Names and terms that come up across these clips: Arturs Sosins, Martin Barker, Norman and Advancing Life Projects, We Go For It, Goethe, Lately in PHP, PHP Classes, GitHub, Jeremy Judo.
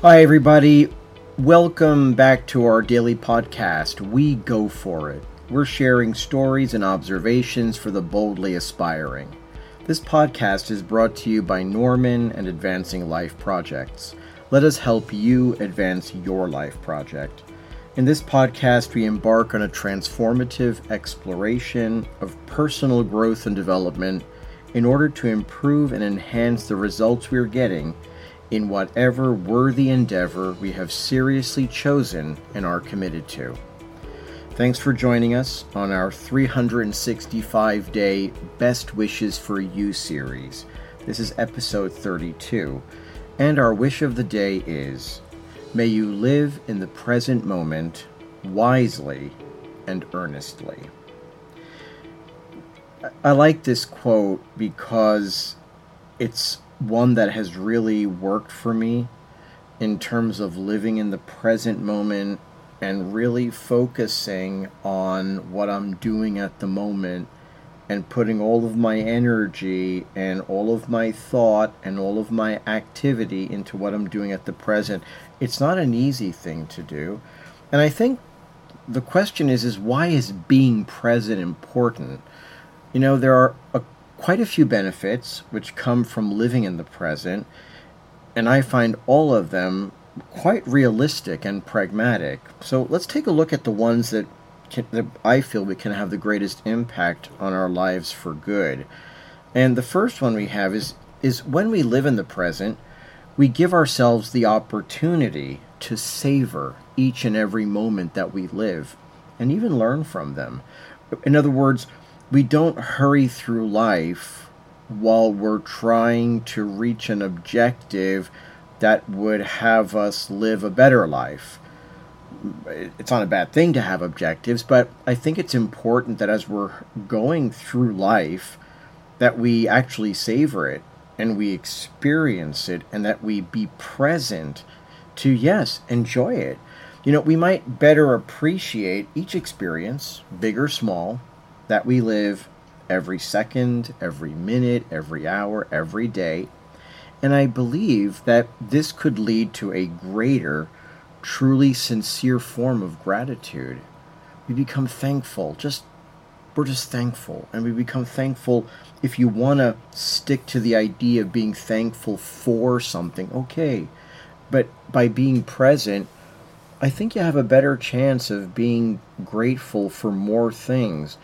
Hi everybody, welcome back to our daily podcast, We Go For It. We're sharing stories and observations for the boldly aspiring. This podcast is brought to you by Norman and Advancing Life Projects. Let us help you advance your life project. In this podcast, we embark on a transformative exploration of personal growth and development in order to improve and enhance the results we are getting in whatever worthy endeavor we have seriously chosen and are committed to. Thanks for joining us on our 365-day Best Wishes for You series. This is episode 32, and our wish of the day is, may you live in the present moment wisely and earnestly. I like this quote because it's one that has really worked for me in terms of living in the present moment and really focusing on what I'm doing at the moment and putting all of my energy and all of my thought and all of my activity into what I'm doing at the present. It's not an easy thing to do. And I think the question is why is being present important? You know, there are quite a few benefits which come from living in the present, and I find all of them quite realistic and pragmatic. So let's take a look at the ones that I feel we can have the greatest impact on our lives for good. And the first one we have is when we live in the present, we give ourselves the opportunity to savor each and every moment that we live and even learn from them. In other words, we don't hurry through life while we're trying to reach an objective that would have us live a better life. It's not a bad thing to have objectives, but I think it's important that as we're going through life, that we actually savor it and we experience it and that we be present to, yes, enjoy it. You know, we might better appreciate each experience, big or small, that we live every second, every minute, every hour, every day. And I believe that this could lead to a greater, truly sincere form of gratitude. We become thankful. We're just thankful. And we become thankful. If you want to stick to the idea of being thankful for something, okay. But by being present, I think you have a better chance of being grateful for more things,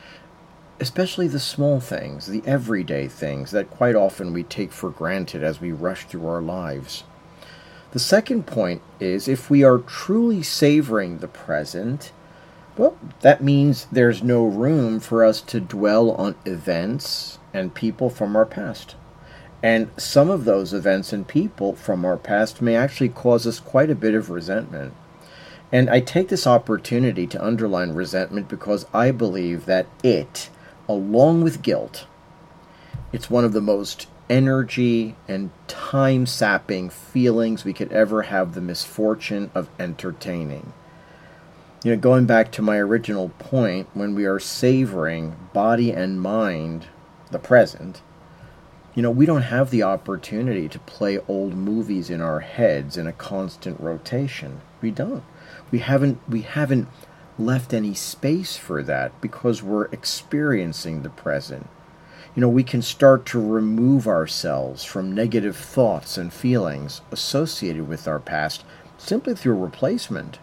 especially the small things, the everyday things that quite often we take for granted as we rush through our lives. The second point is if we are truly savoring the present, well, that means there's no room for us to dwell on events and people from our past. And some of those events and people from our past may actually cause us quite a bit of resentment. And I take this opportunity to underline resentment because I believe that it, along with guilt, it's one of the most energy and time-sapping feelings we could ever have the misfortune of entertaining. You know, going back to my original point, when we are savoring body and mind, the present, you know, we don't have the opportunity to play old movies in our heads in a constant rotation. We don't. We haven't left any space for that because we're experiencing the present. You know, we can start to remove ourselves from negative thoughts and feelings associated with our past simply through replacement.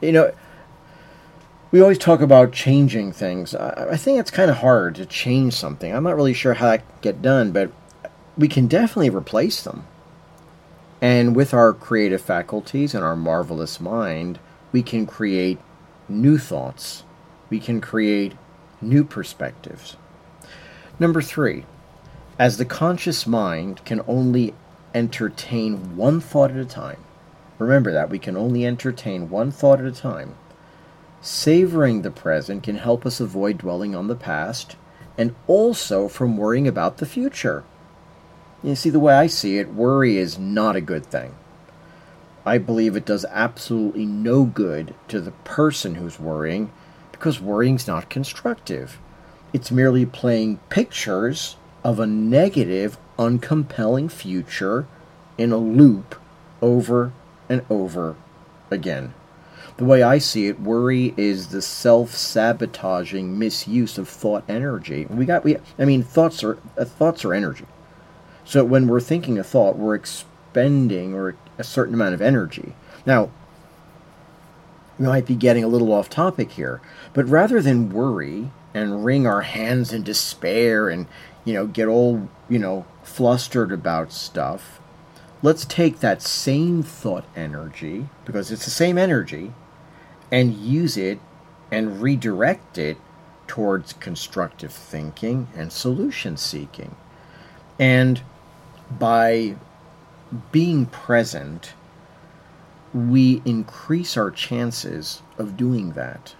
You know, we always talk about changing things. I think it's kind of hard to change something. I'm not really sure how that can get done, but we can definitely replace them. And with our creative faculties and our marvelous mind, we can create new thoughts. We can create new perspectives. Number three, as the conscious mind can only entertain one thought at a time, remember that, we can only entertain one thought at a time, savoring the present can help us avoid dwelling on the past and also from worrying about the future. You see, the way I see it, worry is not a good thing. I believe it does absolutely no good to the person who's worrying because worrying's not constructive. It's merely playing pictures of a negative, uncompelling future in a loop over and over again. The way I see it, worry is the self-sabotaging misuse of thought energy. Thoughts are energy. So when we're thinking a thought, we're expending a certain amount of energy. Now, we might be getting a little off topic here, but rather than worry and wring our hands in despair and, get all, flustered about stuff, let's take that same thought energy, because it's the same energy, and use it and redirect it towards constructive thinking and solution seeking. And by being present, we increase our chances of doing that,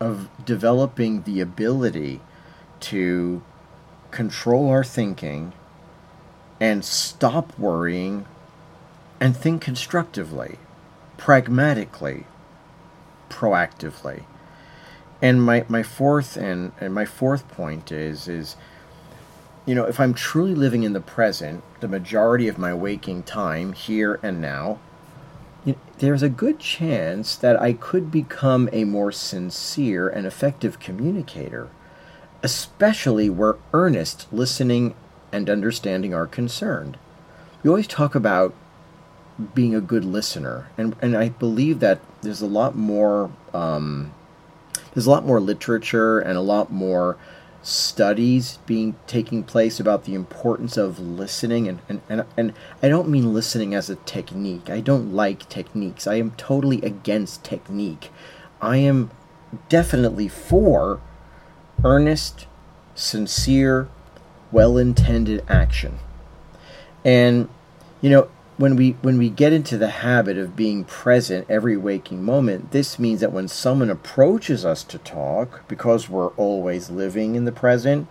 of developing the ability to control our thinking and stop worrying and think constructively, pragmatically, proactively. And my fourth point is if I'm truly living in the present, the majority of my waking time here and now, there's a good chance that I could become a more sincere and effective communicator, especially where earnest listening and understanding are concerned. We always talk about being a good listener, and I believe that there's a lot more literature and a lot more studies taking place about the importance of listening, and I don't mean listening as a technique. I don't like techniques. I am totally against technique. I am definitely for earnest, sincere, well-intended action. And when we get into the habit of being present every waking moment, this means that when someone approaches us to talk, because we're always living in the present,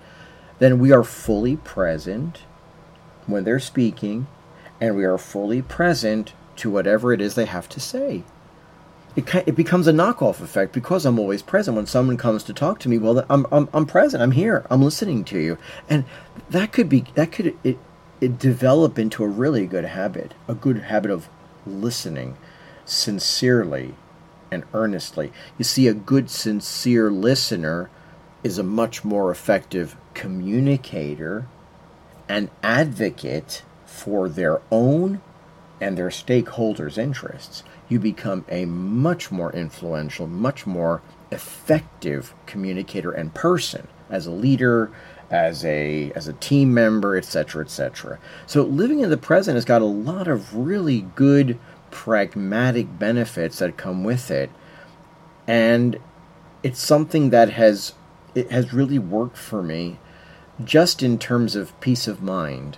then we are fully present when they're speaking, and we are fully present to whatever it is they have to say. It becomes a knockoff effect, because I'm always present. When someone comes to talk to me, well, I'm present. I'm here. I'm listening to you, and that could develop into a really good habit of listening sincerely and earnestly. You see, a good, sincere listener is a much more effective communicator and advocate for their own and their stakeholders' interests. You become a much more influential, much more effective communicator and person, as a leader, as a team member, etc., etc. So living in the present has got a lot of really good pragmatic benefits that come with it, and it's something that has really worked for me, just in terms of peace of mind,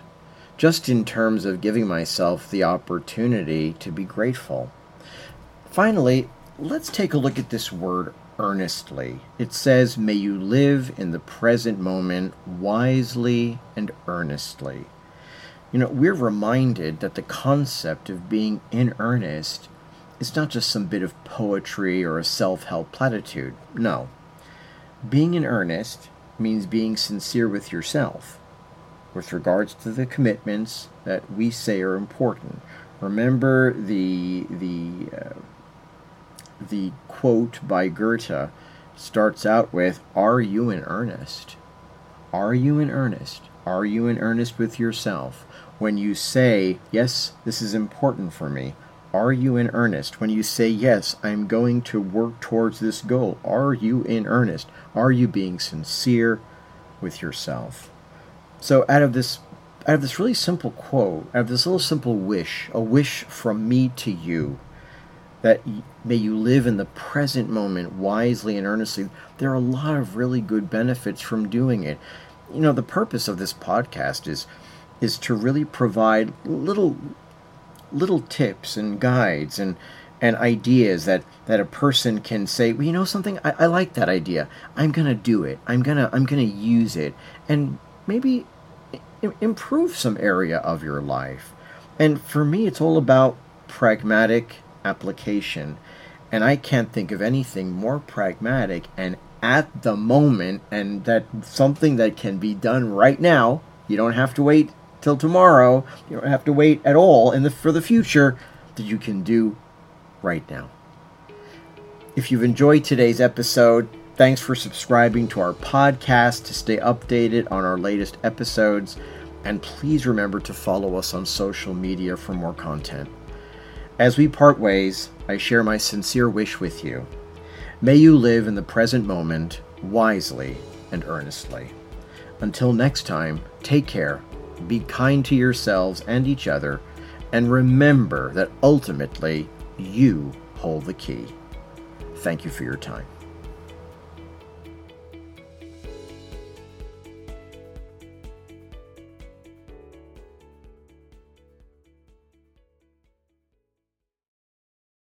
just in terms of giving myself the opportunity to be grateful. Finally, let's take a look at this word earnestly. It says, may you live in the present moment wisely and earnestly. We're reminded that the concept of being in earnest is not just some bit of poetry or a self-help platitude. No. Being in earnest means being sincere with yourself with regards to the commitments that we say are important. Remember the quote by Goethe starts out with, are you in earnest? Are you in earnest? Are you in earnest with yourself? When you say, yes, this is important for me, are you in earnest? When you say, yes, I'm going to work towards this goal, are you in earnest? Are you being sincere with yourself? So out of this really simple quote, out of this little simple wish, a wish from me to you, that may you live in the present moment wisely and earnestly, there are a lot of really good benefits from doing it. The purpose of this podcast is to really provide little tips and guides and ideas that a person can say, well, something, I like that idea. I'm going to do it. I'm going to use it. And maybe improve some area of your life. And for me, it's all about pragmatic application, and I can't think of anything more pragmatic and at the moment, and that something that can be done right now. You don't have to wait till tomorrow. You don't have to wait at all for the future that you can do right now. If you've enjoyed today's episode, thanks for subscribing to our podcast to stay updated on our latest episodes. And please remember to follow us on social media for more content. As we part ways, I share my sincere wish with you. May you live in the present moment wisely and earnestly. Until next time, take care, be kind to yourselves and each other, and remember that ultimately you hold the key. Thank you for your time.